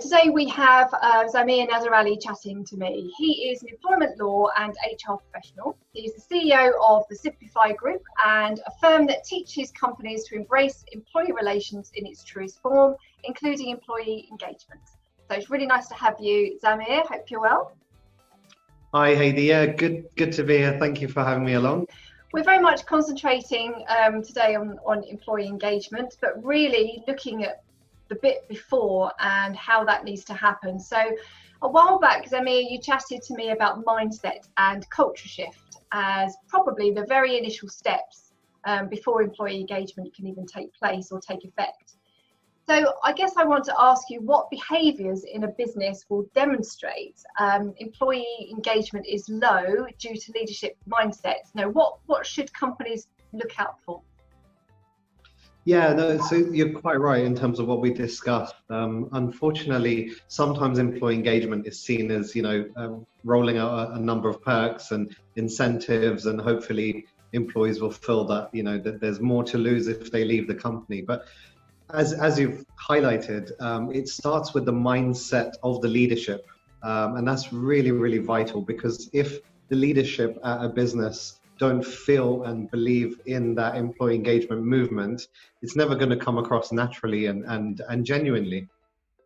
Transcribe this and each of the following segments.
Today we have Zameer Nazarali chatting to me. He is an employment law and HR professional. He's the CEO of the Simplify Group, and a firm that teaches companies to embrace employee relations in its truest form, including employee engagement. So it's really nice to have you, Zameer. Hope you're well. Hi Heidi, yeah, good to be here. Thank you for having me along. We're very much concentrating today on employee engagement, but really looking at the bit before and how that needs to happen. So a while back, Zameer, you chatted to me about mindset and culture shift as probably the very initial steps before employee engagement can even take place or take effect. So I guess I want to ask you what behaviours in a business will demonstrate employee engagement is low due to leadership mindsets. Now, what should companies look out for? Yeah, no, so you're quite right in terms of what we discussed. Unfortunately, sometimes employee engagement is seen as, you know, rolling out a number of perks and incentives, and hopefully employees will feel that, you know, that there's more to lose if they leave the company. But as you've highlighted, it starts with the mindset of the leadership, and that's really vital, because if the leadership at a business don't feel and believe in that employee engagement movement, it's never going to come across naturally and genuinely.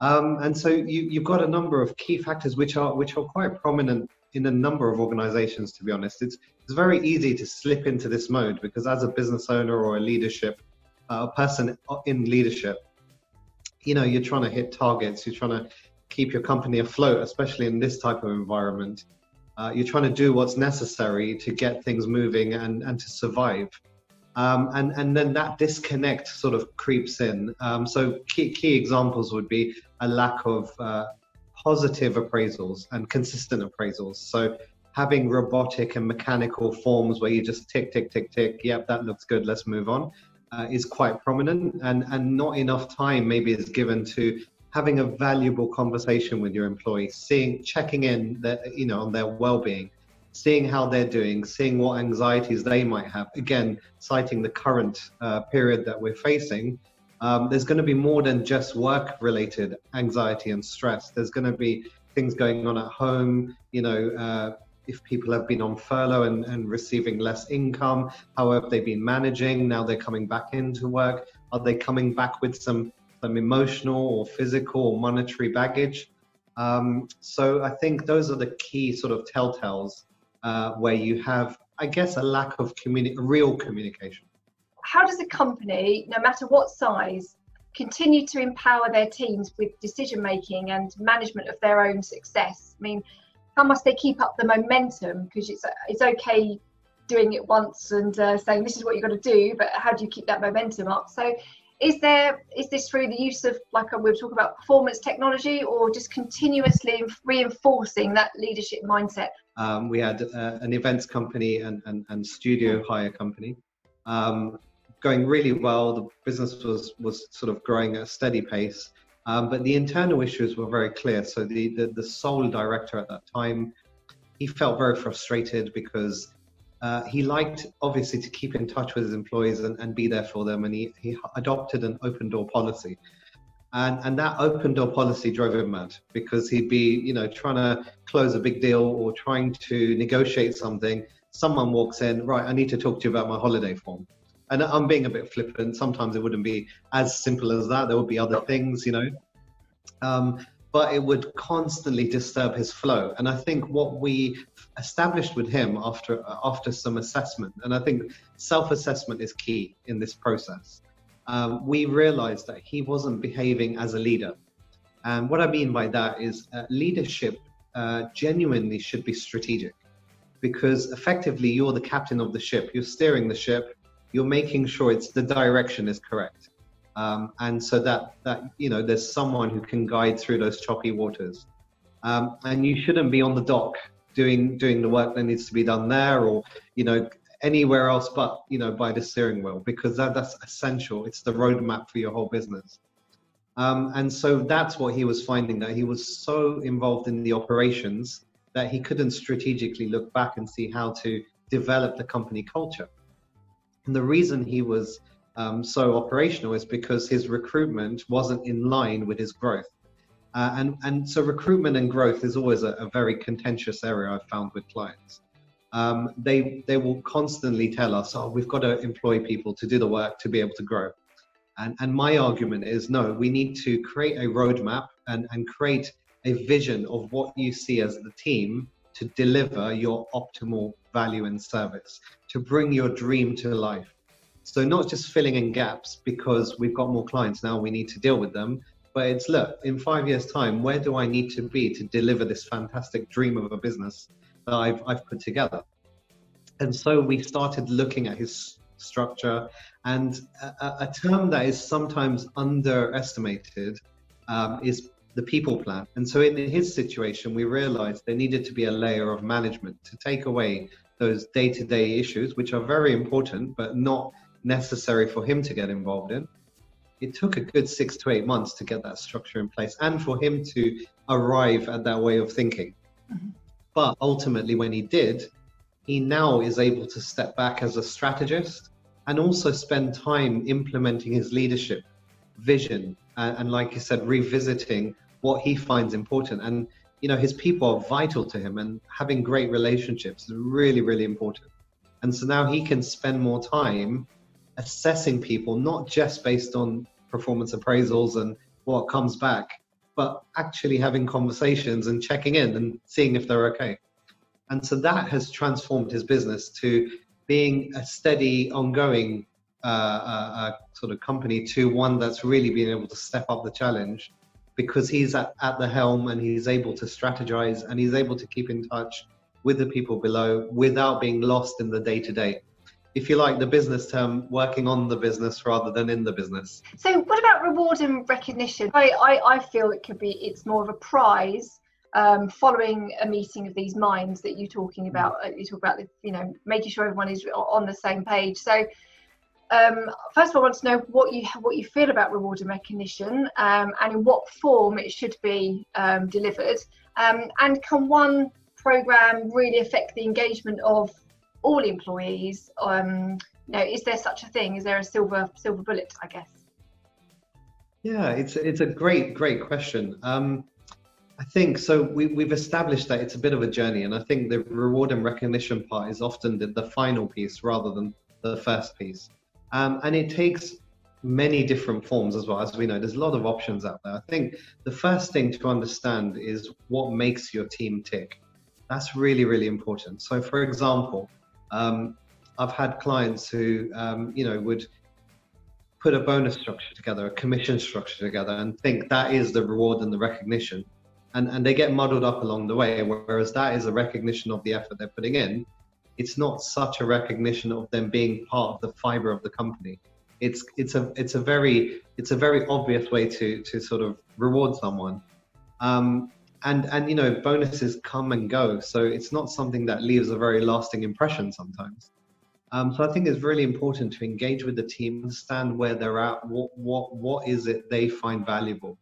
And so you've got a number of key factors which are quite prominent in a number of organizations, to be honest. It's very easy to slip into this mode, because as a business owner or a leadership person in leadership, you know, you're trying to hit targets, you're trying to keep your company afloat, especially in this type of environment. You're trying to do what's necessary to get things moving and to survive. And then that disconnect sort of creeps in. So key examples would be a lack of positive appraisals and consistent appraisals. So having robotic and mechanical forms where you just tick, tick, tick, tick, yep, that looks good, let's move on. Is quite prominent, and not enough time maybe is given to having a valuable conversation with your employee, checking in that, you know, on their well-being, seeing how they're doing, seeing what anxieties they might have. Again, citing the current period that we're facing, there's going to be more than just work-related anxiety and stress. There's going to be things going on at home, you know, if people have been on furlough and receiving less income, how have they been managing? Now they're coming back into work. Are they coming back with some emotional or physical or monetary baggage? So I think those are the key sort of telltales where you have, I guess, a lack of real communication. How does a company, no matter what size, continue to empower their teams with decision-making and management of their own success? I mean, how must they keep up the momentum? Because it's okay doing it once and saying this is what you've got to do, but how do you keep that momentum up? So is this through the use of, like we'll talk about, performance technology, or just continuously reinforcing that leadership mindset? We had an events company and studio hire company going really well. The business was sort of growing at a steady pace. But the internal issues were very clear. So the sole director at that time, he felt very frustrated because he liked, obviously, to keep in touch with his employees and be there for them. And he adopted an open door policy. And that open door policy drove him mad, because he'd be, you know, trying to close a big deal or trying to negotiate something. Someone walks in, right, I need to talk to you about my holiday form. And I'm being a bit flippant. Sometimes it wouldn't be as simple as that. There would be other things, you know. But it would constantly disturb his flow. And I think what we established with him after some assessment, and I think self-assessment is key in this process, we realized that he wasn't behaving as a leader. And what I mean by that is leadership genuinely should be strategic, because effectively you're the captain of the ship. You're steering the ship. You're making sure the direction is correct, and so that you know there's someone who can guide through those choppy waters, and you shouldn't be on the dock doing the work that needs to be done there, or, you know, anywhere else but, you know, by the steering wheel, because that's essential. It's the roadmap for your whole business, and so that's what he was finding, that he was so involved in the operations that he couldn't strategically look back and see how to develop the company culture. And the reason he was so operational is because his recruitment wasn't in line with his growth. And so recruitment and growth is always a very contentious area I've found with clients. They will constantly tell us, oh, we've got to employ people to do the work to be able to grow. And my argument is, no, we need to create a roadmap and create a vision of what you see as the team to deliver your optimal value and service, to bring your dream to life. So not just filling in gaps because we've got more clients now, we need to deal with them, but it's, look, in 5 years' time, where do I need to be to deliver this fantastic dream of a business that I've put together? And so we started looking at his structure, and a term that is sometimes underestimated is the people plan. And so in his situation, we realized there needed to be a layer of management to take away those day-to-day issues, which are very important, but not necessary for him to get involved in. It took a good 6 to 8 months to get that structure in place and for him to arrive at that way of thinking. Mm-hmm. But ultimately, when he did, he now is able to step back as a strategist and also spend time implementing his leadership vision. And like you said, revisiting what he finds important. And, you know, his people are vital to him, and having great relationships is really, really important. And so now he can spend more time assessing people, not just based on performance appraisals and what comes back, but actually having conversations and checking in and seeing if they're okay. And so that has transformed his business to being a steady, ongoing sort of company to one that's really been able to step up the challenge, because he's at the helm, and he's able to strategize, and he's able to keep in touch with the people below without being lost in the day-to-day. If you like the business term, working on the business rather than in the business. So what about reward and recognition? I feel it could be, it's more of a prize following a meeting of these minds that you're talking about. You talk about, you know, making sure everyone is on the same page. So first of all, I want to know what you feel about reward and recognition, and in what form it should be delivered, and can one program really affect the engagement of all employees? You know, is there such a thing? Is there a silver bullet, I guess? Yeah, it's a great question. I think so. We've established that it's a bit of a journey, and I think the reward and recognition part is often the final piece rather than the first piece. And it takes many different forms as well. As we know, there's a lot of options out there. I think the first thing to understand is what makes your team tick. That's really, really important. So for example, I've had clients who, you know, would put a bonus structure together, a commission structure together, and think that is the reward and the recognition. And they get muddled up along the way, whereas that is a recognition of the effort they're putting in. It's not such a recognition of them being part of the fiber of the company. It's a very obvious way to sort of reward someone. And you know, bonuses come and go, so it's not something that leaves a very lasting impression sometimes. So I think it's really important to engage with the team, understand where they're at, what is it they find valuable.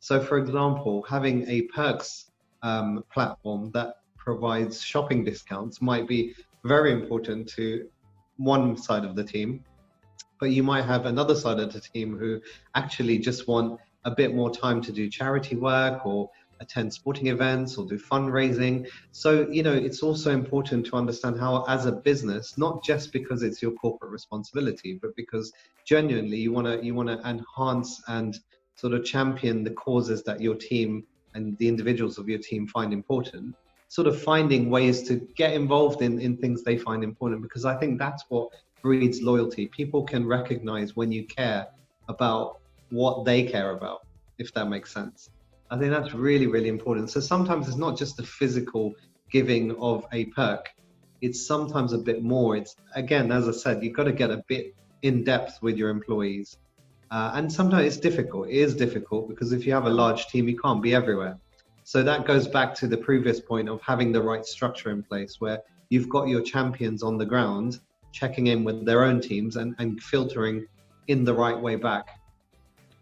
So for example, having a perks platform that provides shopping discounts might be very important to one side of the team, but you might have another side of the team who actually just want a bit more time to do charity work or attend sporting events or do fundraising. So, you know, it's also important to understand how, as a business, not just because it's your corporate responsibility, but because genuinely you want to enhance and sort of champion the causes that your team and the individuals of your team find important. Sort of finding ways to get involved in things they find important, because I think that's what breeds loyalty. People can recognize when you care about what they care about, if that makes sense. I think that's really, really important. So sometimes it's not just the physical giving of a perk. It's sometimes a bit more. It's, again, as I said, you've got to get a bit in depth with your employees. And sometimes it's difficult. It is difficult because if you have a large team, you can't be everywhere. So that goes back to the previous point of having the right structure in place, where you've got your champions on the ground checking in with their own teams and filtering in the right way back.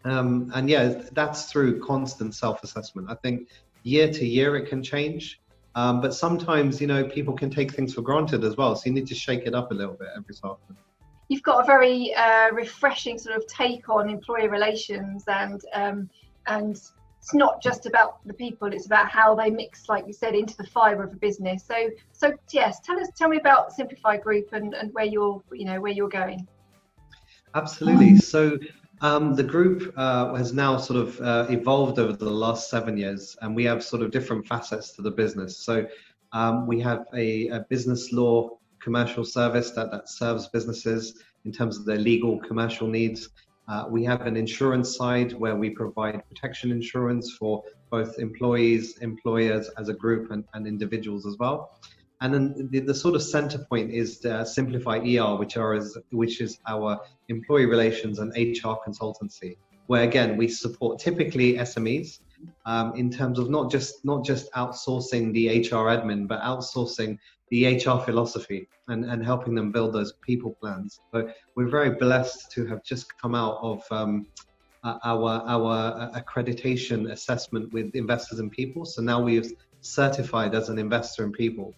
And yeah, that's through constant self-assessment. I think year to year it can change, but sometimes, you know, people can take things for granted as well. So you need to shake it up a little bit every so often. You've got a very refreshing sort of take on employee relations and it's not just about the people, it's about how they mix, like you said, into the fibre of a business. So yes, tell me about Simplify Group and where you're going. Absolutely. So the group has now sort of evolved over the last 7 years, and we have sort of different facets to the business. So we have a business law commercial service that serves businesses in terms of their legal commercial needs. We have an insurance side where we provide protection insurance for both employees, employers as a group, and individuals as well. And then the sort of center point is the Simplify ER, which is our employee relations and HR consultancy, where again we support typically SMEs in terms of not just outsourcing the HR admin, but outsourcing the HR philosophy and helping them build those people plans. So we're very blessed to have just come out of our accreditation assessment with Investors in People. So now we have certified as an investor in people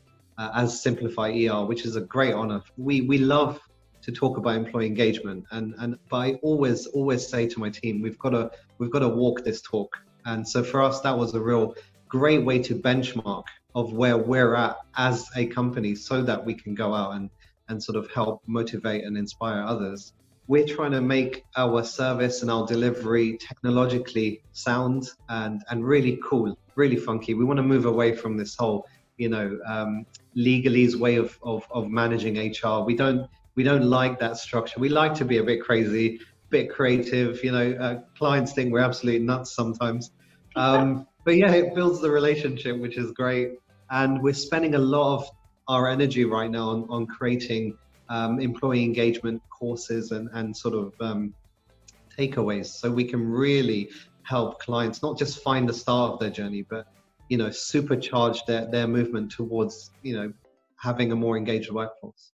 as Simplify ER, which is a great honor. We love to talk about employee engagement, and but I always say to my team, we've got to walk this talk. And so for us, that was a real great way to benchmark of where we're at as a company, so that we can go out and sort of help motivate and inspire others. We're trying to make our service and our delivery technologically sound and really cool, really funky. We want to move away from this whole, legalese way of managing HR. We don't like that structure. We like to be a bit crazy, bit creative. Clients think we're absolutely nuts sometimes. But yeah, it builds the relationship, which is great. And we're spending a lot of our energy right now on creating employee engagement courses and sort of takeaways, so we can really help clients not just find the start of their journey, but supercharge their movement towards having a more engaged workforce.